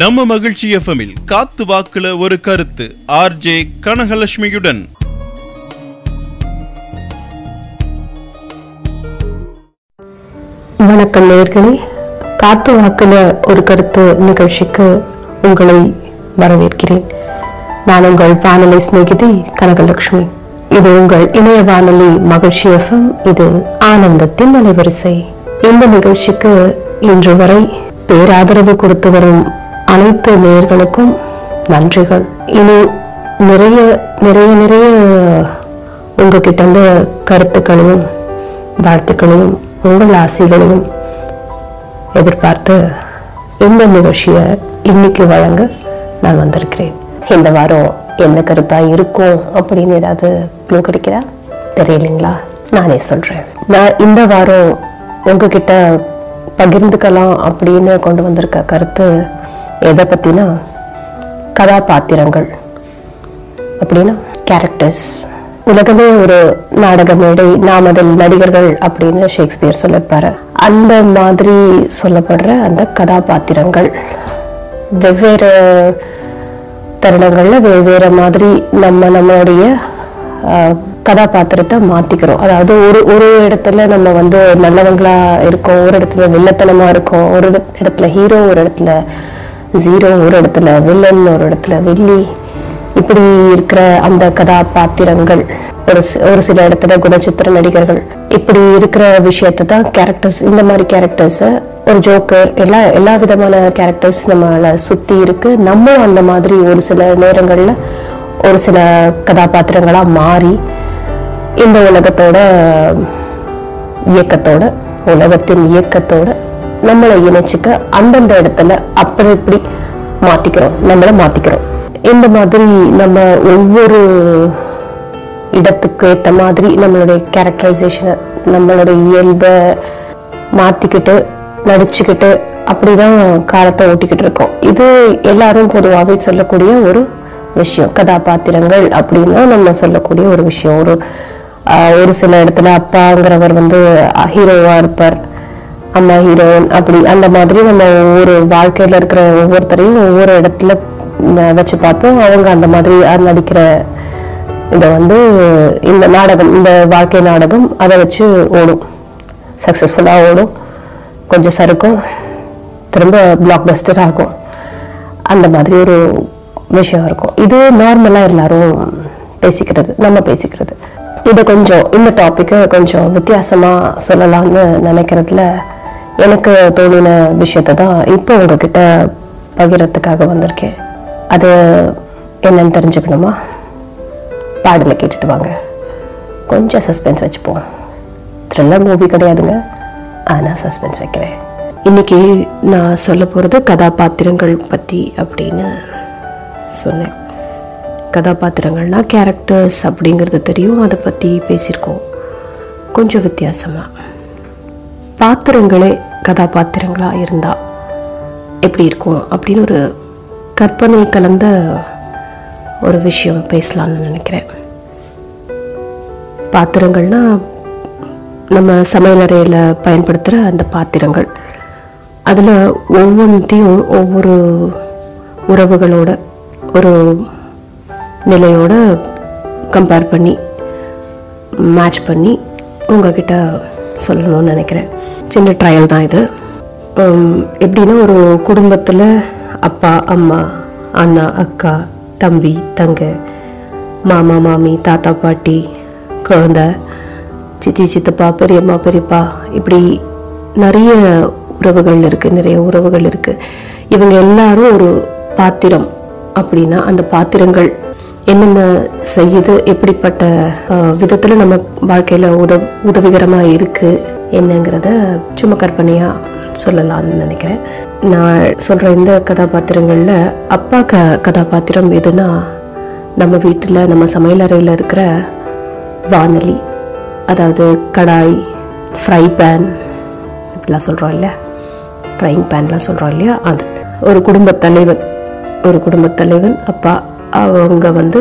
நம்ம மகிழ்ச்சி எஃப்எம்மில் காத்து வாக்குல ஒரு கருத்து ஆர்ஜே கனகலட்சுமியுடன். வணக்கம் நேயர்களே, காத்து வாக்குல ஒரு கருத்து நிகழ்ச்சிக்கு உங்களை வரவேற்கிறேன். நான் உங்கள் வானொலி சிநேகிதி கனகலட்சுமி. இது உங்கள் இணைய வானொலி மகிழ்ச்சி எஃப்எம். இது ஆனந்தத்தின் அலைவரிசை. இந்த நிகழ்ச்சிக்கு இன்று வரை பேராதரவு கொடுத்து வரும் அனைத்து நேயர்களுக்கும் நன்றிகள். இனி நிறைய நிறைய நிறைய உங்ககிட்ட இருந்த கருத்துக்களையும் வாழ்த்துக்களையும் உங்கள் ஆசைகளையும் எதிர்பார்த்து இந்த நிகழ்ச்சியை இன்னைக்கு வழங்க நான் வந்திருக்கிறேன். இந்த வாரம் என்ன கருத்தாக இருக்கும் அப்படின்னு ஏதாவது க்ளூ கிடைக்கிறா? தெரியலைங்களா? நானே சொல்கிறேன். நான் இந்த வாரம் உங்ககிட்ட பகிர்ந்துக்கலாம் அப்படின்னு கொண்டு வந்திருக்க கருத்து எதை பற்றினா, கதாபாத்திரங்கள் அப்படின்னா கேரக்டர்ஸ். உலகமே ஒரு நாடக மேடை, நாம் அதில் நடிகர்கள் அப்படின்னு ஷேக்ஸ்பியர் சொல்லப்பார். அந்த மாதிரி சொல்லப்படுற அந்த கதாபாத்திரங்கள் வெவ்வேறு தருணங்களில் வெவ்வேறு மாதிரி நம்மளுடைய கதாபாத்திரத்தை மாற்றிக்கிறோம். அதாவது ஒரு இடத்துல நம்ம வந்து நல்லவங்களா இருக்கோம், ஒரு இடத்துல வில்லத்தனமாக இருக்கோம், ஒரு இடத்துல ஹீரோ, ஒரு இடத்துல ஜீரோ, ஒரு இடத்துல வில்லன், ஒரு இடத்துல வில்லி. இப்படி இருக்கிற அந்த கதாபாத்திரங்கள் ஒரு சில இடத்துல குணச்சித்திர நடிகர்கள். இப்படி இருக்கிற விஷயத்தை தான் கேரக்டர்ஸ். இந்த மாதிரி கேரக்டர்ஸை ஒரு ஜோக்கர் எல்லா விதமான கேரக்டர்ஸ் நம்மளை சுற்றி இருக்கு. நம்ம அந்த மாதிரி ஒரு சில நேரங்களில் ஒரு சில கதாபாத்திரங்களாக மாறி இந்த உலகத்தின் இயக்கத்தோட நம்மளை இணைச்சிக்க அந்தந்த இடத்துல அப்படி இப்படி நம்மளை மாற்றிக்கிறோம். இந்த மாதிரி நம்ம ஒவ்வொரு இடத்துக்கு ஏற்ற மாதிரி நம்மளுடைய கேரக்டரைசேஷனை, நம்மளுடைய இயல்பை மாற்றிக்கிட்டு நடிச்சுக்கிட்டு அப்படிதான் காலத்தை ஓட்டிக்கிட்டு இருக்கோம். இது எல்லாரும் பொதுவாகவே சொல்லக்கூடிய ஒரு விஷயம். கதாபாத்திரங்கள் அப்படின்னா நம்ம சொல்லக்கூடிய ஒரு விஷயம். ஒரு சில இடத்துல அப்பாங்கிறவர் வந்து ஹீரோவாக இருப்பார், அம்மா ஹீரோயின். அப்படி அந்த மாதிரி நம்ம ஒவ்வொரு வாழ்க்கையில் இருக்கிற ஒவ்வொருத்தரையும் ஒவ்வொரு இடத்துல வச்சு பார்ப்போம். அவங்க அந்த மாதிரி நடிக்கிற இதை வந்து இந்த நாடகம், இந்த வாழ்க்கை நாடகம், அதை வச்சு ஓடும், சக்ஸஸ்ஃபுல்லாக ஓடும், கொஞ்சம் சறுக்கும், திரும்ப பிளாக் பஸ்டர் ஆகும். அந்த மாதிரி ஒரு விஷயம் இருக்கும். இது நார்மலாக எல்லாரும் நம்ம பேசிக்கிறது. இதை கொஞ்சம், இந்த டாப்பிக்கை கொஞ்சம் வித்தியாசமாக சொல்லலாம்னு நினைக்கிறதுல எனக்கு தோணின விஷயத்தை தான் இப்போ உங்ககிட்ட பகிரத்துக்காக வந்திருக்கேன். அது என்னன்னு தெரிஞ்சுக்கணுமா? பாடலை கேட்டுட்டு வாங்க. கொஞ்சம் சஸ்பென்ஸ் வச்சுப்போம். த்ரில்லர் மூவி கிடையாதுங்க, ஆனால் சஸ்பென்ஸ் வைக்கிறேன். இன்றைக்கி நான் சொல்ல போகிறது கதாபாத்திரங்கள் பற்றி அப்படின்னு சொன்னேன். கதாபாத்திரங்கள்னால் கேரக்டர்ஸ் அப்படிங்கிறது தெரியும், அதை பற்றி பேசியிருக்கோம். கொஞ்சம் வித்தியாசமாக பாத்திரங்களே கதாபாத்திரங்களாக இருந்தால் எப்படி இருக்கும் அப்படின்னு ஒரு கற்பனை கலந்த ஒரு விஷயம் பேசலான்னு நினைக்கிறேன். பாத்திரங்கள்னால் நம்ம சமையலறையில் பயன்படுத்துகிற அந்த பாத்திரங்கள், அதில் ஒவ்வொன்றையும் ஒவ்வொரு உறவுகளோட ஒரு நிலையோடு கம்பேர் பண்ணி மேட்ச் பண்ணி உங்ககிட்ட சொல்லணும்னு நினைக்கிறேன். சின்ன ட்ரையல் தான் இது. எப்படின்னா, ஒரு குடும்பத்தில் அப்பா, அம்மா, அண்ணா, அக்கா, தம்பி, தங்கை, மாமா, மாமி, தாத்தா, பாட்டி, குழந்த, சித்தி, சித்தப்பா, பெரியம்மா, பெரியப்பா, இப்படி நிறைய உறவுகள் இருக்குது. இவங்க எல்லாரும் ஒரு பாத்திரம். அப்படின்னா அந்த பாத்திரங்கள் என்னென்ன செய்யுது, எப்படிப்பட்ட விதத்தில் நம்ம வாழ்க்கையில் உதவிகரமாக இருக்குது என்னங்கிறத சும்மா கற்பனையாக சொல்லலாம்னு நினைக்கிறேன். நான் சொல்கிற இந்த கதாபாத்திரங்களில் அப்பா கதாபாத்திரம் எதுனா, நம்ம வீட்டில் நம்ம சமையலறையில் இருக்கிற வானொலி, அதாவது கடாய், ஃப்ரை பேன், இப்படிலாம் சொல்கிறோம் இல்லையா, ஃப்ரைங் பேன்லாம் சொல்கிறோம் இல்லையா, அது. ஒரு குடும்பத் தலைவன் அப்பா. அவங்க வந்து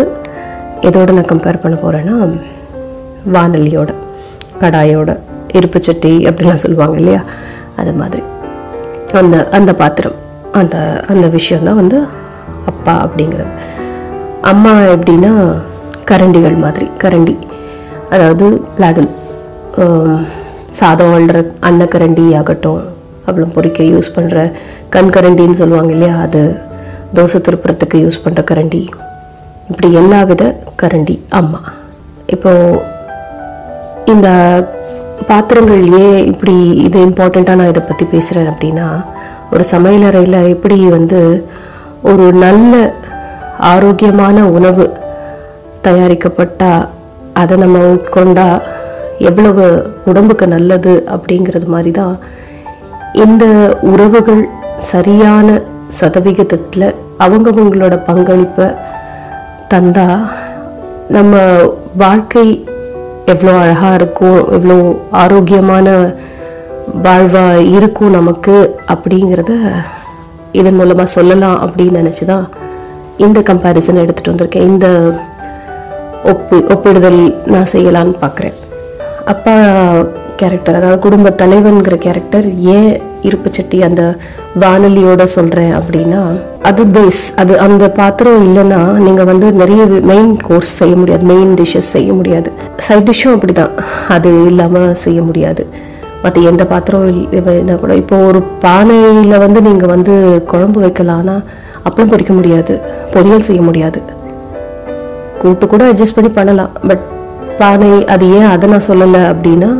எதோடு நான் கம்பேர் பண்ண போகிறேன்னா, வானொலியோட, கடாயோட, இருப்புச்சட்டி அப்படிலாம் சொல்லுவாங்க இல்லையா, அது மாதிரி அந்த பாத்திரம். அந்த அந்த விஷயந்தான் வந்து அப்பா அப்படிங்கிறது. அம்மா எப்படின்னா கரண்டிகள் மாதிரி, கரண்டி அதாவது லாடல், சாதம் அள்ளுற அன்னக்கரண்டி ஆகட்டும், அப்புறம் பொறிக்க யூஸ் பண்ணுற கண்கரண்டின்னு சொல்லுவாங்க இல்லையா, அது தோசை திருப்புறத்துக்கு யூஸ் பண்ணுற கரண்டி, இப்படி எல்லா வித கரண்டி அம்மா. இப்போது இந்த பாத்திரங்கள் ஏன் இப்படி இது இம்பார்ட்டண்ட்டாக நான் இதை பற்றி பேசுகிறேன் அப்படின்னா, ஒரு சமையலறையில் எப்படி வந்து ஒரு நல்ல ஆரோக்கியமான உணவு தயாரிக்கப்பட்டால் அதை நம்ம உட்கொண்டால் எவ்வளவு உடம்புக்கு நல்லது அப்படிங்கிறது மாதிரி தான் இந்த உறவுகள் சரியான சதவிகிதத்தில் அவங்கவங்களோட பங்களிப்பை தந்தால் நம்ம வாழ்க்கை எவ்வளோ அழகாக இருக்கும், எவ்வளோ ஆரோக்கியமான வாழ்வாக இருக்கும் நமக்கு அப்படிங்கிறத இதன் மூலமாக சொல்லலாம் அப்படின்னு நினச்சி தான் இந்த கம்பேரிசன் எடுத்துகிட்டு வந்திருக்கேன். இந்த ஒப்பிடுதல் நான் செய்யலான்னு பார்க்குறேன். அப்பா கேரக்டர், அதாவது குடும்ப தலைவன்கிற கேரக்டர் ஏன் இருப்புச்சட்டி அந்த வானொலியோட சொல்கிறேன் அப்படின்னா, அது பேஸ், அது அந்த பாத்திரம் இல்லைன்னா நீங்கள் வந்து நிறைய மெயின் கோர்ஸ் செய்ய முடியாது, மெயின் டிஷ்ஷஸ் செய்ய முடியாது, சைட் டிஷ்ஷும் அப்படி தான், அது இல்லாமல் செய்ய முடியாது. மற்ற எந்த பாத்திரம் இல்லை கூட, இப்போது ஒரு பானையில் வந்து நீங்கள் வந்து குழம்பு வைக்கலான்னா அப்பளம் பொரிக்க முடியாது, பொரியல் செய்ய முடியாது, கூட்டு கூட அட்ஜஸ்ட் பண்ணி பண்ணலாம். பட் பானை அது ஏன் அதை நான் சொல்லலை அப்படின்னா,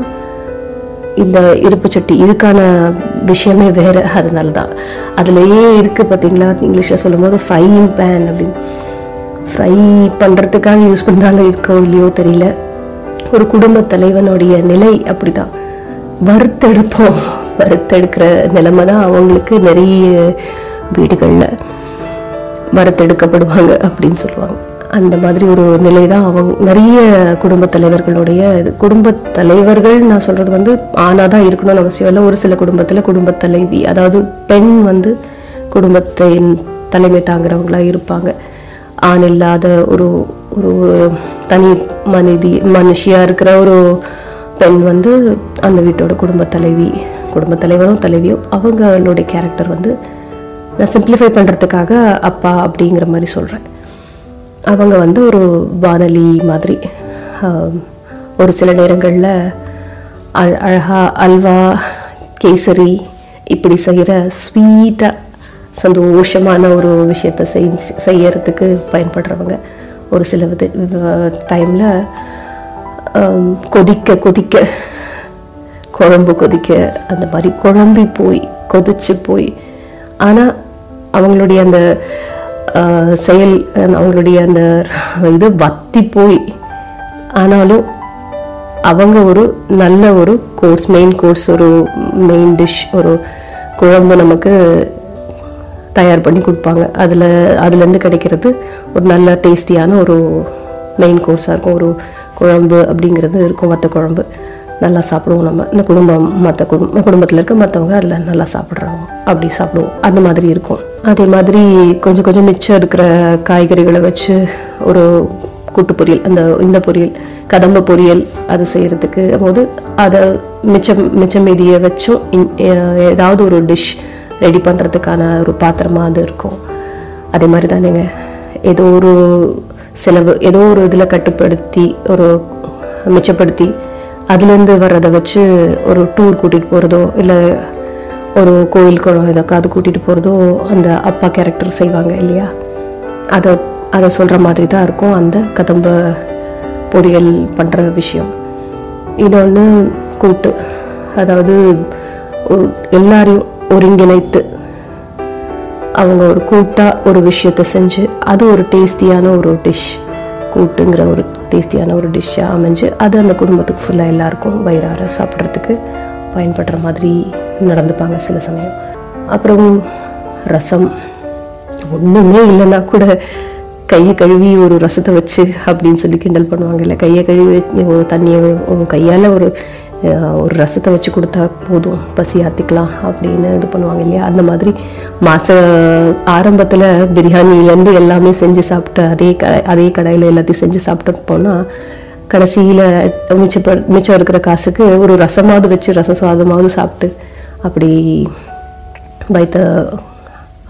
இந்த இருப்புச்சட்டி இதுக்கான விஷயமே வேறு, அதனால தான் அதுலேயே இருக்குது. பார்த்திங்களா, இங்கிலீஷில் சொல்லும் போது ஃப்ரையிங் பேன் அப்படின்னு, ஃப்ரை பண்ணுறதுக்காக யூஸ் பண்ணுறாங்க, இருக்கோ இல்லையோ தெரியல. ஒரு குடும்ப தலைவனுடைய நிலை அப்படி தான், வறுத்தெடுப்போம், வறுத்தெடுக்கிற நிலைமை தான் அவங்களுக்கு. நிறைய வீடுகளில் வறுத்தெடுக்கப்படுவாங்க அப்படின்னு சொல்லுவாங்க, அந்த மாதிரி ஒரு நிலை தான் அவங்க நிறைய குடும்பத் தலைவர்களுடைய இது. குடும்பத் தலைவர்கள் நான் சொல்கிறது வந்து ஆணாக தான் இருக்கணும்னு அவசியம் இல்லை. ஒரு சில குடும்பத்தில் குடும்பத் தலைவி, அதாவது பெண் வந்து குடும்பத்தை தலைமை தாங்கிறவங்களாக இருப்பாங்க. ஆண் இல்லாத ஒரு ஒரு ஒரு தனி மனுஷியாக இருக்கிற ஒரு பெண் வந்து அந்த வீட்டோட குடும்பத் தலைவி, குடும்பத் தலைவனோ தலைவியோ, அவங்களுடைய கேரக்டர் வந்து நான் சிம்பிளிஃபை பண்ணுறதுக்காக அப்பா அப்படிங்கிற மாதிரி சொல்கிறேன். அவங்க வந்து ஒரு வானொலி மாதிரி, ஒரு சில நேரங்களில் அழகா அல்வா, கேசரி இப்படி செய்கிற ஸ்வீட்டாக சந்தோஷமான ஒரு விஷயத்தை செய்யறதுக்கு பயன்படுறவங்க. ஒரு சில டைமில் கொதிக்க கொதிக்க குழம்பு கொதிக்க அந்த மாதிரி குழம்பி போய் கொதிச்சு போய், ஆனால் அவங்களுடைய அந்த செயல், அவங்களுடைய அந்த இது வத்தி போய், ஆனாலும் அவங்க ஒரு நல்ல ஒரு கோர்ஸ், மெயின் கோர்ஸ், ஒரு மெயின் டிஷ், ஒரு குழம்பு நமக்கு தயார் பண்ணி கொடுப்பாங்க. அதுலேருந்து கிடைக்கிறது ஒரு நல்ல டேஸ்டியான ஒரு மெயின் கோர்ஸாக இருக்கும், ஒரு குழம்பு அப்படிங்கிறது இருக்கும். மற்ற குழம்பு நல்லா சாப்பிடுவோம் நம்ம, இந்த குடும்பம் மற்ற குடும்பத்தில் இருக்க மற்றவங்க அதில் நல்லா சாப்பிட்றாங்க, அப்படி சாப்பிடுவோம், அந்த மாதிரி இருக்கும். அதே மாதிரி கொஞ்சம் கொஞ்சம் மிச்சம் இருக்கிற காய்கறிகளை வச்சு ஒரு கூட்டு பொரியல், அந்த இந்த பொரியல் கதம்ப பொரியல் அது செய்கிறதுக்கு போது அதை மிச்சம் மீதியை வச்சும் ஏதாவது ஒரு டிஷ் ரெடி பண்ணுறதுக்கான ஒரு பாத்திரமாக அது இருக்கும். அதே மாதிரி தானேங்க, ஏதோ ஒரு செலவு, ஏதோ ஒரு இதில் கட்டுப்படுத்தி ஒரு மிச்சப்படுத்தி அதுலேருந்து வர்றதை வச்சு ஒரு டூர் கூட்டிகிட்டு போகிறதோ, இல்லை ஒரு கோயில் குளம் எதற்கா அது கூட்டிகிட்டு போகிறதோ அந்த அப்பா கேரக்டர் செய்வாங்க இல்லையா, அதை அதை சொல்கிற மாதிரி தான் இருக்கும் அந்த கதம்ப பொரியல் பண்ணுற விஷயம். இன்னொன்று கூட்டு, அதாவது ஒரு எல்லாரையும் ஒருங்கிணைத்து அவங்க ஒரு கூட்டாக ஒரு விஷயத்தை செஞ்சு அது ஒரு டேஸ்டியான ஒரு டிஷ், கூட்டுங்கிற ஒரு டேஸ்டியான ஒரு டிஷ்ஷாக அமைஞ்சு அது அந்த குடும்பத்துக்கு ஃபுல்லாக எல்லாருக்கும் வயிறார சாப்பிட்றதுக்கு பயன்படுற மாதிரி நடந்துப்பாங்க சில சமயம். அப்புறம் ரசம், ஒன்றுமே இல்லைன்னா கூட கையை கழுவி ஒரு ரசத்தை வச்சு அப்படின்னு சொல்லி கிண்டல் பண்ணுவாங்க இல்லை, கையை கழுவி ஒரு தண்ணியை உங்கள் கையால் ஒரு ஒரு ரசத்தை வச்சு கொடுத்தா போதும் பசி ஆற்றிக்கலாம் அப்படின்னு இது பண்ணுவாங்க இல்லையா. அந்த மாதிரி மாத ஆரம்பத்தில் பிரியாணிலேருந்து எல்லாமே செஞ்சு சாப்பிட்டு அதே கடையில் எல்லாத்தையும் செஞ்சு சாப்பிட்டு போனால் கடைசியில் மிச்சம் இருக்கிற காசுக்கு ஒரு ரசமாவது வச்சு ரசம் சாதமாவது சாப்பிட்டு அப்படி வைத்த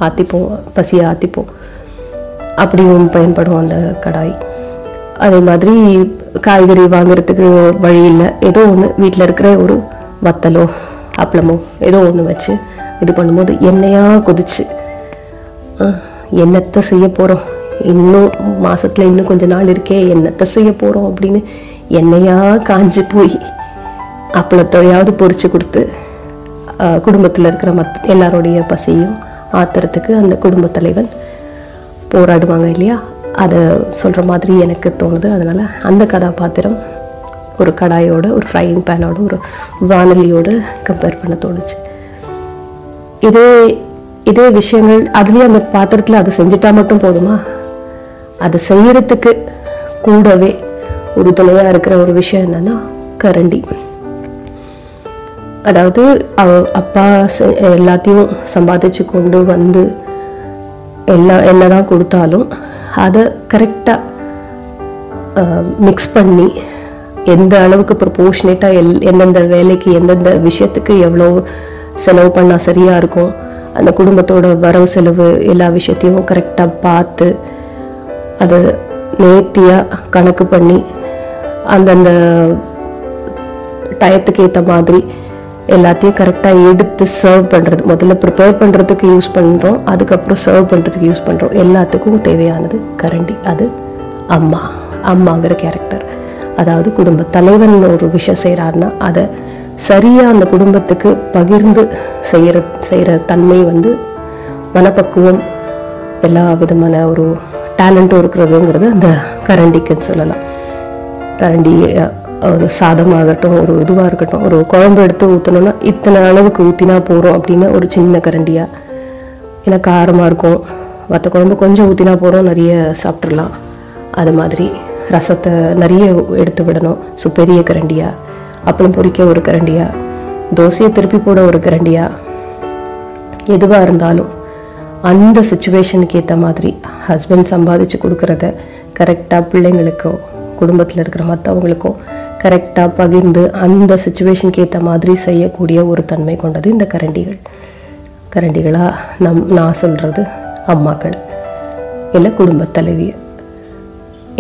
ஆற்றிப்போம், பசியை ஆற்றிப்போம், அப்படியும் பயன்படும் அந்த கடாய். அதே மாதிரி காய்கறி வாங்கிறதுக்கு வழி இல்லை, ஏதோ ஒன்று வீட்டில் இருக்கிற ஒரு வத்தலோ அப்பளமோ ஏதோ ஒன்று வச்சு இது பண்ணும்போது எண்ணெயாக கொதிச்சு என்னத்தை செய்ய போகிறோம், இன்னும் மாதத்தில் இன்னும் கொஞ்சம் நாள் இருக்கே என்னத்தை செய்ய போகிறோம் அப்படின்னு எண்ணெயாக காஞ்சி போய் அப்பளத்தையாவது பொறிச்சு கொடுத்து குடும்பத்தில் இருக்கிற எல்லாரோடைய பசியும் ஆத்துறதுக்கு அந்த குடும்பத் தலைவன் போராடுவாங்க இல்லையா, அதை சொல்கிற மாதிரி எனக்கு தோணுது. அதனால் அந்த கதாபாத்திரம் ஒரு கடாயோட, ஒரு ஃப்ரையிங் பேனோட, ஒரு வானொலியோடு கம்பேர் பண்ண தோணுச்சு. இதே இதே விஷயங்கள் அதுலேயே அந்த பாத்திரத்தில் அது செஞ்சுட்டா மட்டும் போதுமா, அது செய்கிறதுக்கு கூடவே ஒரு துணையாக இருக்கிற ஒரு விஷயம் என்னென்னா கரண்டி. அதாவது அப்பா எல்லாத்தையும் சம்பாதிச்சு கொண்டு வந்து எல்லாம் என்னதான் கொடுத்தாலும் அதை கரெக்டாக மிக்ஸ் பண்ணி எந்த அளவுக்கு ப்ரொபோர்ஷனேட்டாக எந்தெந்த வேலைக்கு எந்தெந்த விஷயத்துக்கு எவ்வளோ செலவு பண்ணால் சரியாக இருக்கும், அந்த குடும்பத்தோட வரவு செலவு எல்லா விஷயத்தையும் கரெக்டாக பார்த்து அதை நேர்த்தியாக கணக்கு பண்ணி அந்தந்த டயத்துக்கு ஏற்ற மாதிரி எல்லாத்தையும் கரெக்டாக எடுத்து சர்வ் பண்ணுறது. முதல்ல ப்ரிப்பேர் பண்ணுறதுக்கு யூஸ் பண்ணுறோம், அதுக்கப்புறம் சர்வ் பண்ணுறதுக்கு யூஸ் பண்ணுறோம், எல்லாத்துக்கும் தேவையானது கரண்டி. அது அம்மா, அம்மாங்கிற கேரக்டர். அதாவது குடும்ப தலைவன் ஒரு விஷயம் செய்கிறாருன்னா அதை சரியாக அந்த குடும்பத்துக்கு பகிர்ந்து செய்கிற தன்மை வந்து மனப்பக்குவம் எல்லா விதமான ஒரு டேலண்ட்டும் இருக்கிறதுங்கிறது அந்த கரண்டிக்குன்னு சொல்லலாம். கரண்டி ஒரு சாதமாகட்டும், ஒரு இதுவாக இருக்கட்டும், ஒரு குழம்பு எடுத்து ஊற்றணும்னா இத்தனை அளவுக்கு ஊற்றினா போகிறோம் அப்படின்னு ஒரு சின்ன கரண்டியாக, ஏன்னா காரமாக இருக்கும் வத்த குழம்பு கொஞ்சம் ஊற்றினா போகிறோம் நிறைய சாப்பிட்றலாம், அது மாதிரி ரசத்தை நிறைய எடுத்து விடணும் ஸோ பெரிய கரண்டியாக, அப்பளம் பொறிக்க ஒரு கரண்டியாக, தோசையை திருப்பி போட ஒரு கரண்டியாக, எதுவாக இருந்தாலும் அந்த சிச்சுவேஷனுக்கு ஏற்ற மாதிரி ஹஸ்பண்ட் சம்பாதிச்சு கொடுக்குறத கரெக்டாக பிள்ளைங்களுக்கும் குடும்பத்தில் இருக்கிற மற்றவங்களுக்கும் கரெக்டாக பகிர்ந்து அந்த சிச்சுவேஷனுக்கு ஏற்ற மாதிரி செய்யக்கூடிய ஒரு தன்மை கொண்டது இந்த கரண்டிகள். கரண்டிகளாக நான் சொல்கிறது அம்மாக்கள் இல்லை குடும்பத் தலைவி.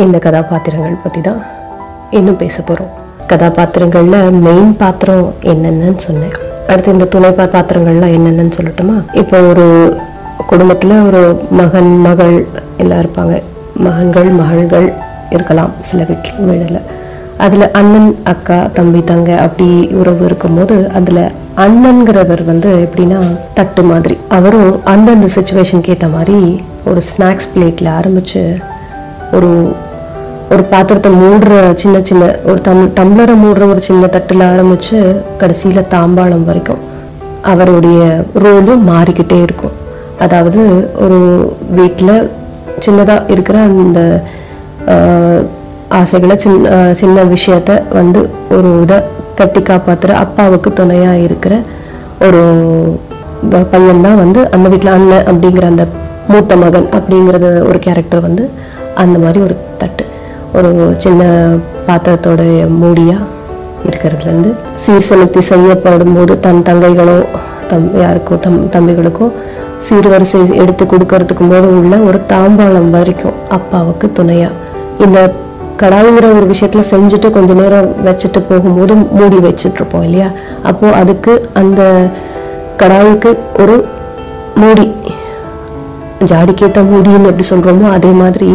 இந்த கதாபாத்திரங்கள் பற்றி தான் இன்னும் பேச போகிறோம். கதாபாத்திரங்களில் மெயின் பாத்திரம் என்னென்னு சொன்னேன், அடுத்து இந்த துணை பாத்திரங்கள்லாம் என்னென்னு சொல்லட்டுமா. இப்போ ஒரு குடும்பத்தில் ஒரு மகன் மகள் எல்லாம் இருப்பாங்க, மகன்கள் மகள்கள் இருக்கலாம் சில வீட்டில். அதில் அண்ணன் அக்கா தம்பி தங்க அப்படி உறவு இருக்கும்போது அதில் அண்ணன்கிறவர் வந்து எப்படின்னா தட்டு மாதிரி, அவரும் அந்தந்த சிச்சுவேஷனுக்கு ஏற்ற மாதிரி ஒரு ஸ்நாக்ஸ் பிளேட்டில் ஆரம்பித்து ஒரு ஒரு பாத்திரத்தை மூடுற சின்ன சின்ன ஒரு டம்ளரை மூடுற ஒரு சின்ன தட்டில் ஆரம்பித்து கடைசியில் தாம்பாளம் வரைக்கும் அவருடைய ரோலும் மாறிக்கிட்டே இருக்கும். அதாவது ஒரு வீட்டில் சின்னதாக இருக்கிற அந்த ஆசைகளை சின்ன விஷயத்த வந்து ஒரு இதை கட்டி காப்பாற்றுற அப்பாவுக்கு துணையாக இருக்கிற ஒரு பையன்தான் வந்து அந்த வீட்டில் அண்ணன் அப்படிங்கிற அந்த மூத்த மகன் அப்படிங்கிறது ஒரு கேரக்டர் வந்து அந்த மாதிரி ஒரு தட்டு ஒரு சின்ன பாத்திரத்தோடைய மூடியாக இருக்கிறதுலேருந்து சீர்செலுத்தி செய்யப்படும்போது தன் தங்கைகளோ யாருக்கோ தம்பிகளுக்கோ சீர்வரிசை எடுத்து கொடுக்கறதுக்கும் போது உள்ள ஒரு தாம்பாளம் வரைக்கும் அப்பாவுக்கு துணையாக இந்த கடாய்ங்கிற ஒரு விஷயத்தில் செஞ்சுட்டு கொஞ்ச நேரம் வச்சுட்டு போகும்போது மூடி வச்சுட்ருப்போம் இல்லையா, அப்போது அதுக்கு அந்த கடாய்க்கு ஒரு மூடி ஜாடிக்கேற்ற மூடின்னு எப்படி சொல்கிறோமோ அதே மாதிரி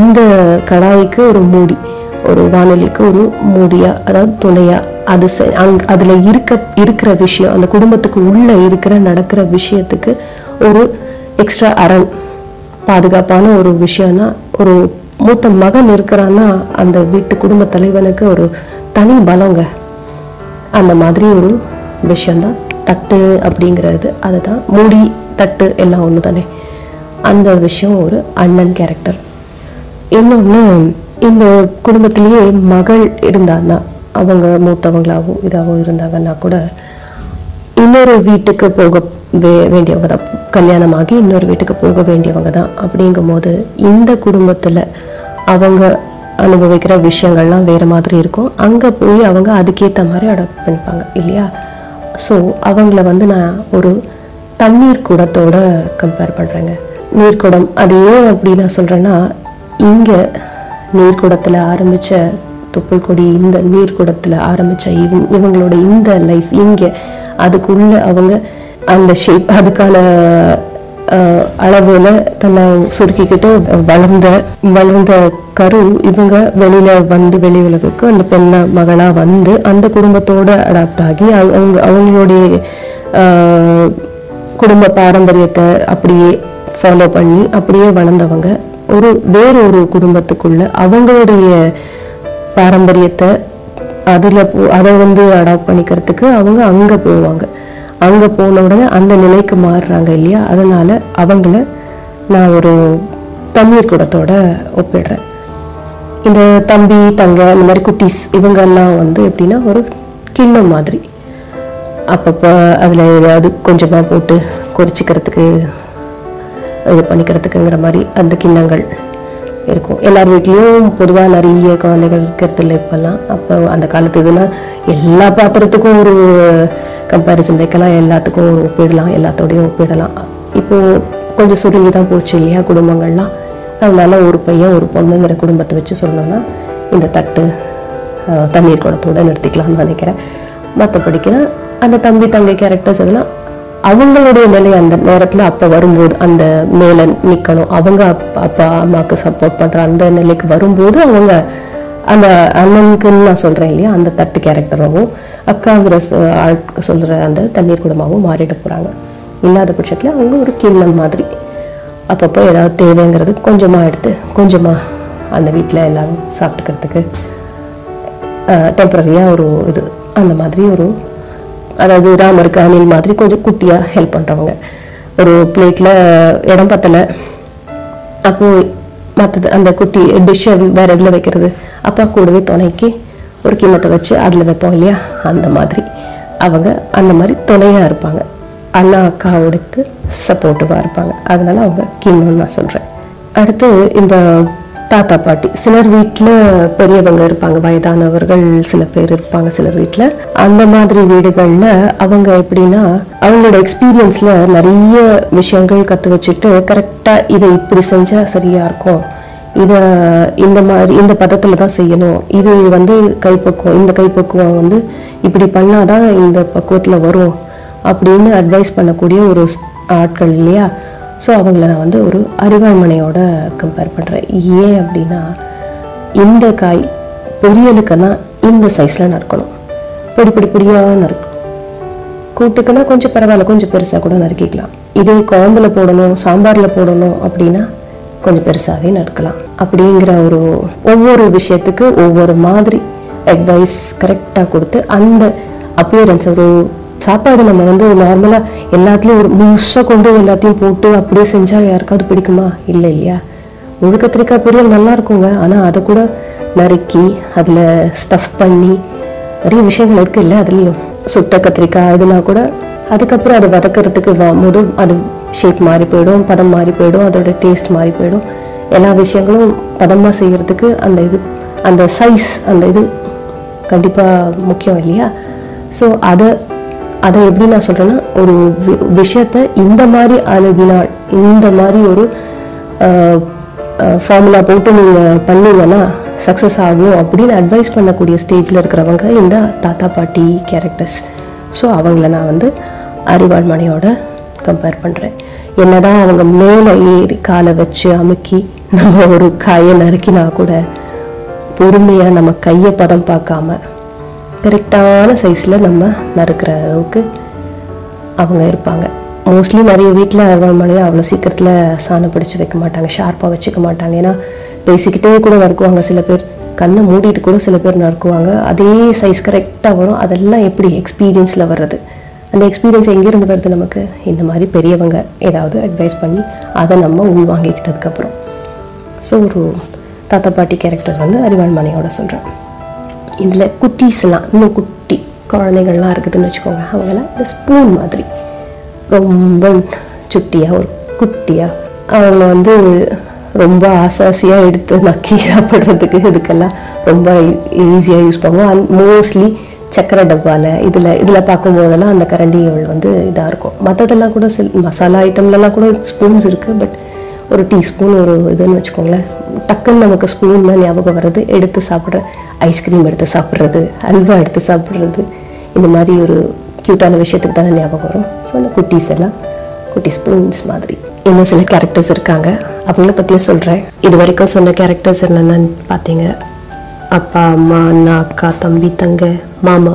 இந்த கடாய்க்கு ஒரு மூடி, ஒரு வானொலிக்கு ஒரு மூடியாக, அதாவது துணையாக அது அதில் இருக்கிற விஷயம் அந்த குடும்பத்துக்கு உள்ளே இருக்கிற நடக்கிற விஷயத்துக்கு ஒரு எக்ஸ்ட்ரா அரண் பாதுகாப்பான ஒரு விஷயம்னா ஒரு மூத்த மகன் இருக்கிறான்னா அந்த வீட்டு குடும்ப தலைவனுக்கு ஒரு தனி பலங்க. அந்த மாதிரி ஒரு விஷயந்தான் தட்டு அப்படிங்கிறது. அதுதான் மூடி தட்டு எல்லாம் ஒன்று தானே, அந்த விஷயம் ஒரு அண்ணன் கேரக்டர். இன்னொன்று இந்த குடும்பத்திலேயே மகள் இருந்தான்னா அவங்க மூத்தவங்களாகவோ இதாகவோ இருந்தாங்கன்னா கூட இன்னொரு வீட்டுக்கு போக வேண்டியவங்க தான், கல்யாணமாகி இன்னொரு வீட்டுக்கு போக வேண்டியவங்க தான். அப்படிங்கும்போது இந்த குடும்பத்தில் அவங்க அனுபவிக்கிற விஷயங்கள்லாம் வேறு மாதிரி இருக்கும், அங்கே போய் அவங்க அதுக்கேற்ற மாதிரி அடாப்ட் பண்ணிப்பாங்க இல்லையா. ஸோ அவங்கள வந்து நான் ஒரு தண்ணீர் குடத்தோட கம்பேர் பண்ணுறேங்க. நீர்க்குடம் அது ஏன் அப்படி நான் சொல்கிறேன்னா, இங்கே நீர்க்குடத்தில் ஆரம்பித்த தொப்புள்கொடி, இந்த நீர்க்குடத்தில் ஆரம்பித்த இவங்களோட இந்த லைஃப் இங்கே அதுக்குள்ளே அவங்க அந்த ஷேப் அதுக்கான அளவில் தன்னை சுருக்கிக்கிட்டு வளர்ந்த கரு இவங்க வெளியில் வந்து வெளி உலகுக்கு அந்த பெண்ணை மகளாக வந்து அந்த குடும்பத்தோடு அடாப்ட் ஆகி அவங்களுடைய குடும்ப பாரம்பரியத்தை அப்படியே ஃபாலோ பண்ணி அப்படியே வளர்ந்தவங்க ஒரு வேறொரு குடும்பத்துக்குள்ளே அவங்களுடைய பாரம்பரியத்தை அதை வந்து அடாப்ட் பண்ணிக்கிறதுக்கு அவங்க அங்கே போவாங்க. அங்கே போன உடனே அந்த நிலைக்கு மாறுறாங்க இல்லையா? அதனால் அவங்கள நான் ஒரு தண்ணீர் குடத்தோட ஒப்பிடுறேன். இந்த தம்பி தங்க இந்த மாதிரி குட்டீஸ் இவங்கெல்லாம் வந்து எப்படின்னா ஒரு கிண்ணம் மாதிரி, அப்பப்போ அதில் ஏதாவது கொஞ்சமாக போட்டு கொறிச்சிக்கிறதுக்கு இது பண்ணிக்கிறதுக்குங்கிற மாதிரி அந்த கிண்ணங்கள் இருக்கும். எல்லார் வீட்லேயும் பொதுவாக நிறைய குழந்தைகள் இருக்கிறது இல்லை இப்போல்லாம். அப்போ அந்த காலத்து இதுனா எல்லா பாத்திரத்துக்கும் ஒரு கம்பேரிசன் வைக்கலாம், எல்லாத்துக்கும் ஒப்பிடலாம், எல்லாத்தோடையும் ஒப்பிடலாம். இப்போது கொஞ்சம் சுருங்கி தான் போச்சு இல்லையா குடும்பங்கள்லாம். அதனால ஒரு பையன் ஒரு பொண்ணுங்கிற குடும்பத்தை வச்சு சொன்னோன்னா இந்த தண்ணீர் குடத்தோடு நிறுத்திக்கலாம்னு நினைக்கிறேன். மற்றபடிக்கிறேன் அந்த தம்பி தங்கை கேரக்டர்ஸ் அதெல்லாம் அவங்களுடைய நிலை அந்த நேரத்தில் அப்போ வரும்போது அந்த மேலே நிற்கணும், அவங்க அப்பா அம்மாவுக்கு சப்போர்ட் பண்ணுற அந்த நிலைக்கு வரும்போது அவங்க அந்த அண்ணனுக்குன்னு நான் சொல்கிறேன் இல்லையா அந்த தட்டு கேரக்டராகவும் அக்காங்கிற ஆட்கு சொல்கிற அந்த தண்ணீர் குடமாகவும் மாறிட்டு போகிறாங்க. இல்லாத பட்சத்தில் அவங்க ஒரு கிண்ணம் மாதிரி அப்பப்போ ஏதாவது தேவைங்கிறது கொஞ்சமாக எடுத்து கொஞ்சமாக அந்த வீட்டில் எல்லாரும் சாப்பிட்டுக்கிறதுக்கு டெம்பரரியாக ஒரு இது அந்த மாதிரி ஒரு அதாவது ராமருக்கு அணில் மாதிரி கொஞ்சம் குட்டியாக ஹெல்ப் பண்ணுறவங்க. ஒரு பிளேட்டில் இடம் பத்தலை, அப்போது மற்றது அந்த குட்டி டிஷ்ஷை வேறு எதில் வைக்கிறது, அப்பா கூடவே துணைக்கு ஒரு கிண்ணத்தை வச்சு அதில் வைப்போம் இல்லையா அந்த மாதிரி அவங்க அந்த மாதிரி துணையாக இருப்பாங்க, அண்ணா அக்காவோடக்கு சப்போர்ட்டிவாக இருப்பாங்க. அதனால் அவங்க கிண்ணம்னு நான் சொல்கிறேன். அடுத்து இந்த தாத்தா பாட்டி, சிலர் வீட்டில் பெரியவங்க இருப்பாங்க, வயதானவர்கள் சில பேர் இருப்பாங்க சிலர் வீட்டில். அந்த மாதிரி வீடுகளில் அவங்க எப்படின்னா அவங்களோட எக்ஸ்பீரியன்ஸில் நிறைய விஷயங்கள் கற்று வச்சுட்டு கரெக்டாக இதை இப்படி செஞ்சால் சரியாக இருக்கும், இதை இந்த மாதிரி இந்த பதத்தில் தான் செய்யணும், இது வந்து கைப்பக்குவம், இந்த கைப்பக்குவம் வந்து இப்படி பண்ணால் தான் இந்த பக்குவத்தில் வரும் அப்படின்னு அட்வைஸ் பண்ணக்கூடிய ஒரு ஆட்கள் இல்லையா. ஸோ அவங்கள நான் வந்து ஒரு அரிவாள்மனையோட கம்பேர் பண்ணுறேன். ஏன் அப்படின்னா இந்த காய் பொரியலுக்குன்னா இந்த சைஸில் நறுக்கணும், பொடி பொடி பொடியாக நறுக்கணும், கூட்டுக்குன்னா கொஞ்சம் பரவாயில்ல கொஞ்சம் பெருசாக கூட நறுக்கிக்கலாம், இதே குழம்புல போடணும் சாம்பாரில் போடணும் அப்படின்னா கொஞ்சம் பெருசாகவே நறுக்கலாம் அப்படிங்கிற ஒரு ஒவ்வொரு விஷயத்துக்கு ஒவ்வொரு மாதிரி அட்வைஸ் கரெக்டாக கொடுத்து அந்த அப்பியரன்ஸ் ஒரு சாப்பாடு நம்ம வந்து நார்மலாக எல்லாத்துலேயும் ஒரு முழுசாக கொண்டு எல்லாத்தையும் போட்டு அப்படியே செஞ்சால் யாருக்காவது பிடிக்குமா? இல்லை இல்லையா? முழு கத்திரிக்காய் பொரியல் நல்லா இருக்குங்க, ஆனால் அதை கூட நறுக்கி அதில் ஸ்டஃப் பண்ணி நிறைய விஷயங்கள் இருக்குது இல்லை, அதுலேயும் சுட்ட கத்திரிக்காய் இதெல்லாம் கூட அதுக்கப்புறம் அதை வதக்கிறதுக்கு போது அது ஷேப் மாறி போயிடும், பதம் மாறி போயிடும், அதோட டேஸ்ட் மாறி போயிடும். எல்லா விஷயங்களும் பதமாக செய்கிறதுக்கு அந்த இது அந்த சைஸ் அந்த இது கண்டிப்பாக முக்கியம் இல்லையா? ஸோ அதை எப்படி நான் சொல்கிறேன்னா ஒரு விஷயத்தை இந்த மாதிரி அணுகினால் இந்த மாதிரி ஒரு ஃபார்முலா போட்டு நீங்கள் பண்ணிங்கன்னா சக்ஸஸ் ஆகும் அப்படின்னு அட்வைஸ் பண்ணக்கூடிய ஸ்டேஜில் இருக்கிறவங்க இந்த தாத்தா பாட்டி கேரக்டர்ஸ். ஸோ அவங்கள நான் வந்து அறிவாள்மனையோட கம்பேர் பண்ணுறேன். என்ன தான் அவங்க மேலே ஏறி காலை வச்சு அமுக்கி நம்ம ஒரு காயை நறுக்கினா கூட பொறுமையாக நம்ம கையை பதம் பார்க்காம கரெக்டான சைஸில் நம்ம நறுக்கிற அளவுக்கு அவங்க இருப்பாங்க. மோஸ்ட்லி நிறைய வீட்டில் அருவாள்மனையை அவ்வளோ சீக்கிரத்தில் சாணம் பிடிச்சி வைக்க மாட்டாங்க, ஷார்ப்பாக வச்சுக்க மாட்டாங்க. ஏன்னா பேசிக்கிட்டே கூட நறுக்குவாங்க, சில பேர் கண்ணை மூடிட்டு கூட சில பேர் நறுக்குவாங்க, அதே சைஸ் கரெக்டாக வரும். அதெல்லாம் எப்படி எக்ஸ்பீரியன்ஸில் வர்றது? அந்த எக்ஸ்பீரியன்ஸ் எங்கேருந்து வருது நமக்கு? இந்த மாதிரி பெரியவங்க ஏதாவது அட்வைஸ் பண்ணி அதை நம்ம உள்வாங்கிக்கிட்டதுக்கப்புறம். ஸோ ஒரு தாத்தா பாட்டி கேரக்டர் வந்து அருவாள்மனையோட சொல்கிறேன். இதில் குட்டீஸ்லாம் இன்னும் குட்டி குழந்தைகள்லாம் இருக்குதுன்னு வச்சுக்கோங்க, அவங்களாம் இந்த ஸ்பூன் மாதிரி ரொம்ப சுட்டியாக ஒரு குட்டியாக அவங்கள வந்து ரொம்ப ஆசாசியாக எடுத்து மக்கி சாப்பிட்றதுக்கு இதுக்கெல்லாம் ரொம்ப ஈஸியாக யூஸ் பண்ணுவோம். அண்ட் மோஸ்ட்லி சக்கரை டப்பாவில் இதில் பார்க்கும்போதெல்லாம் அந்த கரண்டிகள் வந்து இதாக இருக்கும். மற்றதெல்லாம் கூட மசாலா ஐட்டம்லலாம் கூட ஸ்பூன்ஸ் இருக்குது. பட் ஒரு டீஸ்பூன் ஒரு இதுன்னு வச்சுக்கோங்களேன், டக்குன்னு நமக்கு ஸ்பூன் மாதிரி ஞாபகம் வர்றது எடுத்து சாப்பிட்ற ஐஸ்கிரீம் எடுத்து சாப்பிட்றது, அல்வா எடுத்து சாப்பிட்றது, இந்த மாதிரி ஒரு க்யூட்டான விஷயத்துக்கு தான் ஞாபகம் வரும். ஸோ அந்த குட்டீஸ் எல்லாம் குட்டி ஸ்பூன்ஸ் மாதிரி. இன்னும் சில கேரக்டர்ஸ் இருக்காங்க, அவங்கள பற்றியும் சொல்கிறேன். இது வரைக்கும் சொன்ன கேரக்டர்ஸ் என்னென்னு பார்த்தீங்க, அப்பா அம்மா அண்ணா அக்கா தம்பி தங்க மாமா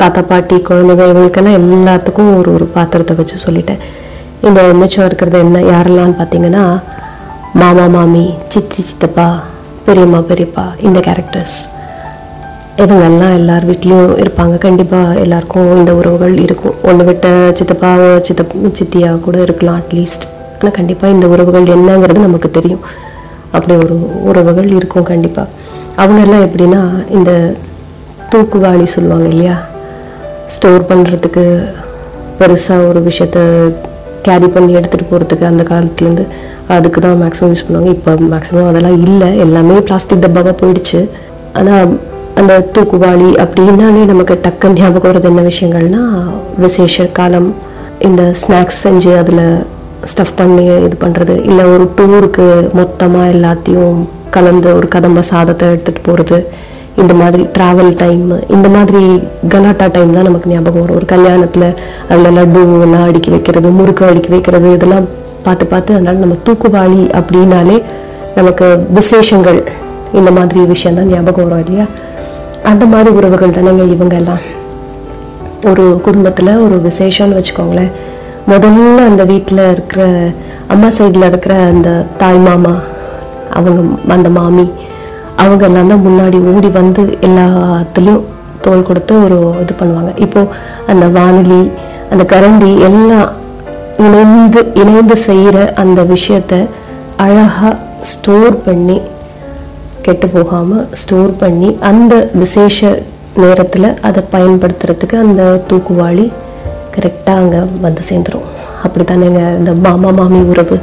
தாத்தா பாட்டி குழந்தைங்க, இவங்களுக்கெல்லாம் எல்லாத்துக்கும் ஒரு ஒரு பாத்திரத்தை வச்சு சொல்லிட்டேன். இந்த மிச்சம் இருக்கிறது என்ன யாரெல்லாம்னு பார்த்தீங்கன்னா, மாமா மாமி சித்தி சித்தப்பா பெரியம்மா பெரியப்பா, இந்த கேரக்டர்ஸ் இவங்கெல்லாம் எல்லார் வீட்லேயும் இருப்பாங்க. கண்டிப்பாக எல்லாருக்கும் இந்த உறவுகள் இருக்கும். ஒன்று விட்ட சித்தப்பாவோ சித்தியாக கூட இருக்கலாம் அட்லீஸ்ட். ஆனால் கண்டிப்பாக இந்த உறவுகள் என்னங்கிறது நமக்கு தெரியும். அப்படி ஒரு உறவுகள் இருக்கும் கண்டிப்பாக. அவங்கெல்லாம் எப்படின்னா, இந்த தூக்குவாளி சொல்லுவாங்க இல்லையா, ஸ்டோர் பண்ணுறதுக்கு பெருசாக ஒரு விஷயத்த கேரி பண்ணி எடுத்துகிட்டு போகிறதுக்கு அந்த காலத்துலேருந்து அதுக்கு தான் மேக்ஸிமம் யூஸ் பண்ணுவாங்க. இப்போ மேக்ஸிமம் அதெல்லாம் இல்லை, எல்லாமே பிளாஸ்டிக் டப்பாவாக போயிடுச்சு. ஆனால் அந்த தூக்குவாளி அப்படின்னாலே நமக்கு டக்குன்னு ஞாபகம் வர்றது என்ன விஷயங்கள்னா, விசேஷ காலம் இந்த ஸ்நாக்ஸ் செஞ்சு அதில் ஸ்டஃப் பண்ணி இது பண்ணுறது, இல்லை ஒரு டூருக்கு மொத்தமாக எல்லாத்தையும் கலந்து ஒரு கதம்ப சாதத்தை எடுத்துகிட்டு போகிறது, இந்த மாதிரி ட்ராவல் டைம், இந்த மாதிரி கலாட்டா டைம் தான் நமக்கு ஞாபகம் வரும். ஒரு கல்யாணத்தில் அதில் லட்டுலாம் அடுக்கி வைக்கிறது, முறுக்கு அடுக்கி வைக்கிறது, இதெல்லாம் பார்த்து பார்த்து அதனால் நம்ம தூக்குவாளி அப்படின்னாலே நமக்கு விசேஷங்கள் இந்த மாதிரி விஷயந்தான் ஞாபகம் வரும் இல்லையா. அந்த மாதிரி உறவுகள் தானேங்க இவங்கெல்லாம். ஒரு குடும்பத்தில் ஒரு விசேஷம்னு வச்சுக்கோங்களேன், முதல்ல அந்த வீட்டில் இருக்கிற அம்மா சைடில் இருக்கிற அந்த தாய் மாமா அவங்க அந்த மாமி அவங்கெல்லாம் தான் முன்னாடி ஓடி வந்து எல்லாத்துலேயும் தோல் கொடுத்து ஒரு இது பண்ணுவாங்க. இப்போது அந்த வானொலி அந்த கரண்டி எல்லாம் இணைந்து செய்கிற அந்த விஷயத்த அழகாக ஸ்டோர் பண்ணி கெட்டு போகாமல் ஸ்டோர் பண்ணி அந்த விசேஷ நேரத்தில் அதை பயன்படுத்துறதுக்கு அந்த தூக்குவாளி கரெக்டாக அங்கே வந்து சேர்ந்துடும். அப்படி தானேங்க இந்த மாமா மாமி உறவு.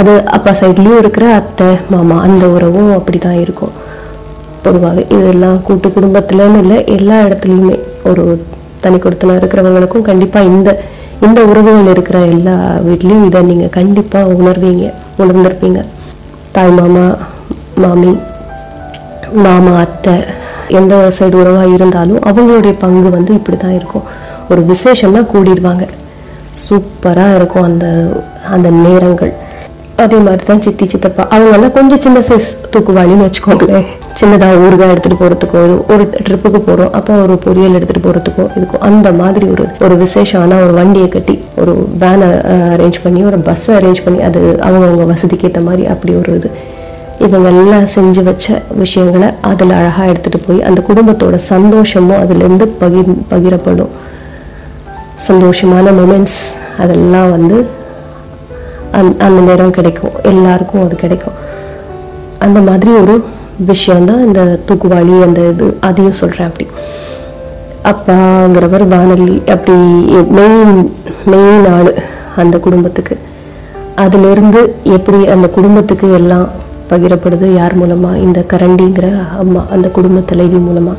அது அப்பா சைட்லேயும் இருக்கிற அத்தை மாமா அந்த உறவும் அப்படி தான் இருக்கும் பொதுவாகவே. இதெல்லாம் கூட்டு குடும்பத்துலன்னு இல்லை, எல்லா இடத்துலையுமே ஒரு தனி கொடுத்தனா இருக்கிறவங்களுக்கும் கண்டிப்பாக இந்த உறவுகள் இருக்கிற எல்லா வீட்லேயும் இதை நீங்கள் கண்டிப்பாக உணர்ந்திருப்பீங்க. தாய் மாமா மாமி மாமா அத்தை எந்த சைடு உறவாக இருந்தாலும் அவங்களுடைய பங்கு வந்து இப்படி தான் இருக்கும். ஒரு விசேஷம்னா கூடிடுவாங்க, சூப்பராக இருக்கும் அந்த அந்த நேரங்கள். அதே மாதிரி தான் சித்தி சித்தப்பா அவங்கெல்லாம் கொஞ்சம் சின்ன சைஸ் தூக்குவாளின்னு வச்சுக்கோங்களேன். சின்னதாக ஊறுகாய் எடுத்துகிட்டு போகிறதுக்கோ, ஒரு ட்ரிப்புக்கு போகிறோம் அப்போ ஒரு பொரியல் எடுத்துகிட்டு போகிறதுக்கோ இதுக்கும் அந்த மாதிரி ஒரு விசேஷம். ஆனால் ஒரு வண்டியை கட்டி ஒரு வேனை அரேஞ்ச் பண்ணி ஒரு பஸ்ஸை அரேஞ்ச் பண்ணி அது அவங்கவுங்க வசதிக்கு ஏற்ற மாதிரி அப்படி ஒரு இது இவங்கெல்லாம் செஞ்சு வச்ச விஷயங்களை அதில் அழகாக எடுத்துகிட்டு போய் அந்த குடும்பத்தோட சந்தோஷமும் அதுலேருந்து பகிரப்படும். சந்தோஷமான மொமெண்ட்ஸ் அதெல்லாம் வந்து அந்த நேரம் கிடைக்கும் எல்லாருக்கும், அது கிடைக்கும். அந்த மாதிரி ஒரு விஷயந்தான் இந்த தூக்குவாளி அந்த இது. அதையும் சொல்கிறேன். அப்படி அப்பாங்கிறவர் வானொலி அப்படி மெயின் ஆள் அந்த குடும்பத்துக்கு. அதுலேருந்து எப்படி அந்த குடும்பத்துக்கு எல்லாம் பகிரப்படுது யார் மூலமாக, இந்த கரண்டிங்கிற அம்மா அந்த குடும்ப தலைவி மூலமாக.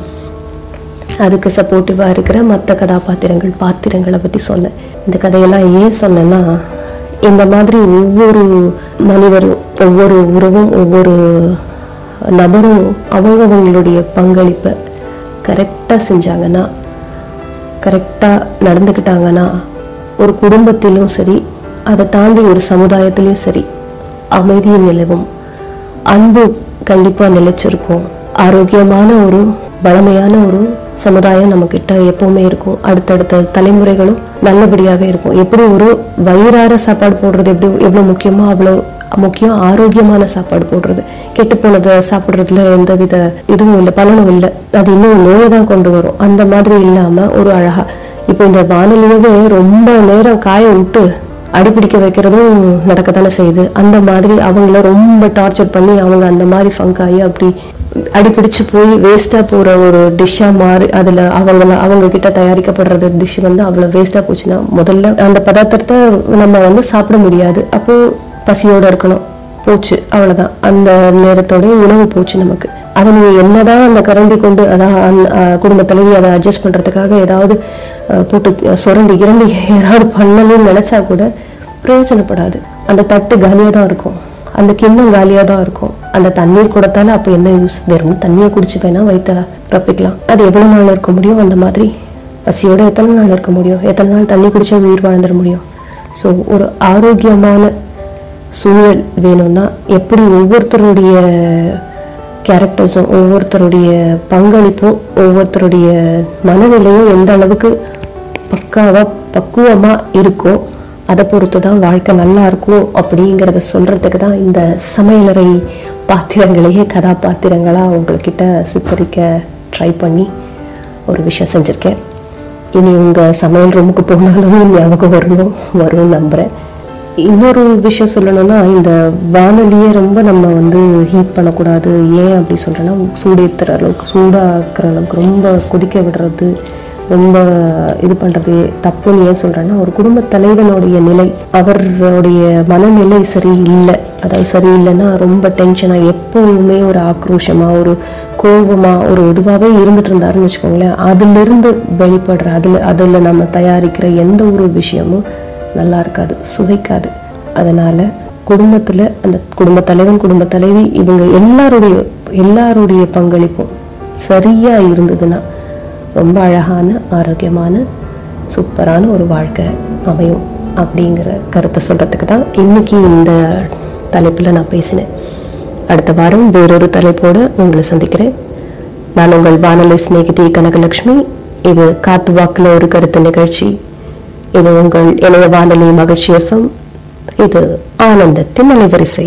அதுக்கு சப்போர்ட்டிவாக இருக்கிற மற்ற பாத்திரங்களை பற்றி சொன்னேன். இந்த கதையெல்லாம் ஏன் சொன்னேன்னா, இந்த மாதிரி ஒவ்வொரு மனிதரும் ஒவ்வொரு உறவும் ஒவ்வொரு நபரும் அவங்களுடைய பங்களிப்பை கரெக்டாக செஞ்சாங்கன்னா, கரெக்டாக நடந்துக்கிட்டாங்கன்னா, ஒரு குடும்பத்திலும் சரி அதை தாண்டி ஒரு சமுதாயத்திலையும் சரி அமைதி நிலவும், அன்பு கண்டிப்பாக நிலைச்சிருக்கும், ஆரோக்கியமான ஒரு பலமையான ஒரு சமுதாயம் நம்மக்கிட்ட எப்போவுமே இருக்கும். அடுத்தடுத்த தலைமுறைகளும் நல்லபடியாகவே இருக்கும். எப்படி ஒரு வயிறார சாப்பாடு போடுறது எவ்வளோ முக்கியமோ அவ்வளோ முக்கியம் ஆரோக்கியமான சாப்பாடு போடுறது. கெட்டு போனதை சாப்பிட்றதுல எந்த வித இதுவும் இல்லை, பலனும் இல்லை, அது இன்னும் நோயை தான் கொண்டு வரும். அந்த மாதிரி இல்லாமல் ஒரு அழகாக இப்போ இந்த வானிலையவே ரொம்ப நேரம் காய விட்டு அடிப்பிடிக்க வைக்கிறதும் நடக்கத்தானே செய்யுது. அந்த மாதிரி அவங்கள ரொம்ப டார்ச்சர் பண்ணி அவங்க அந்த மாதிரி ஃபங்காகி அப்படி அடிப்பிடிச்சு போய் வேஸ்ட்டாக போகிற ஒரு டிஷ்ஷாக மாறி அதில் அவங்கக்கிட்ட தயாரிக்கப்படுறது டிஷ் வந்து அவ்வளோ வேஸ்ட்டாக போச்சுன்னா, முதல்ல அந்த பதார்த்தத்தை நம்ம வந்து சாப்பிட முடியாது. அப்போது பசியோடு இருக்கணும், போச்சு, அவ்வளோதான். அந்த நேரத்தோடைய உணவு போச்சு நமக்கு. அதை நீங்கள் என்னதான் அந்த கரண்டி கொண்டு அதான் குடும்ப தலைவி அதை அட்ஜஸ்ட் பண்ணுறதுக்காக ஏதாவது போட்டு சுரண்டி இரண்டி ஏதாவது பண்ணணும்னு நினச்சா கூட பிரயோஜனப்படாது. அந்த தட்டு காலியாக தான் இருக்கும், அந்த கிண்ணம் காலியாக தான் இருக்கும். அந்த தண்ணீர் கொடுத்தாலும் அப்போ என்ன யூஸ்? வெறும் தண்ணியை குடிச்சு வேணால் வயிற்றை ரப்பிக்கலாம். அது எவ்வளோ நாள் இருக்க முடியும்? அந்த மாதிரி பசியோட எத்தனை நாள் இருக்க முடியும்? எத்தனை நாள் தண்ணி குடிச்சா உயிர் வாழ்ந்துட முடியும்? ஸோ ஒரு ஆரோக்கியமான சூழல் வேணும்னா எப்படி ஒவ்வொருத்தருடைய கேரக்டர்ஸும் ஒவ்வொருத்தருடைய பங்களிப்பும் ஒவ்வொருத்தருடைய மனநிலையும் எந்த அளவுக்கு பக்காவாக பக்குவமாக இருக்கோ அதை பொறுத்து தான் வாழ்க்கை நல்லா இருக்கும் அப்படிங்கிறத சொல்கிறதுக்கு தான் இந்த சமையலறை பாத்திரங்களையே கதாபாத்திரங்களாக உங்கள்கிட்ட சித்தரிக்க ட்ரை பண்ணி ஒரு விஷயம் செஞ்சுருக்கேன். இனி உங்கள் சமையல் ரூமுக்கு போனாலும் ஞாபகம் வரும்னு நம்புகிறேன். இன்னொரு விஷயம் சொல்லணும்னா, இந்த வானொலியை ரொம்ப நம்ம வந்து ஹீட் பண்ணக்கூடாது. ஏன் அப்படி சொல்கிறேன்னா, சூடேற்றுற அளவுக்கு சூடாக்குற அளவுக்கு ரொம்ப கொதிக்க விடுறது ரொம்ப இது பண்ணுறது தப்புன்னு ஏன் சொல்கிறேன்னா, ஒரு குடும்ப தலைவனுடைய நிலை அவருடைய மனநிலை சரியில்லை. அதாவது சரியில்லைன்னா ரொம்ப டென்ஷனாக எப்போவுமே ஒரு ஆக்ரோஷமாக ஒரு கோபமாக ஒரு இதுவாகவே இருந்துட்டு இருந்தாருன்னு வச்சுக்கோங்களேன், அதுலேருந்து வெளிப்படுற அதில் நம்ம தயாரிக்கிற எந்த ஒரு விஷயமும் நல்லா இருக்காது, சுவைக்காது. அதனால் குடும்பத்தில் அந்த குடும்ப தலைவன் குடும்ப தலைவி இவங்க எல்லாருடைய பங்களிப்பும் சரியாக இருந்ததுன்னா ரொம்ப அழகான ஆரோக்கியமான சூப்பரான ஒரு வாழ்க்கை அமையும் அப்படிங்கிற கருத்தை சொல்கிறதுக்கு தான் இன்றைக்கி இந்த தலைப்பில் நான் பேசினேன். அடுத்த வாரம் வேறொரு தலைப்போடு உங்களை சந்திக்கிறேன். நான் உங்கள் வானொலி சிநேகிதி கனகலட்சுமி. இது காத்து வாக்கில் ஒரு கருத்து நிகழ்ச்சி. இது உங்கள் இணைய வானொலி மகிழ்ச்சி எஃப்எம். இது ஆனந்தத்தின் அலைவரிசை.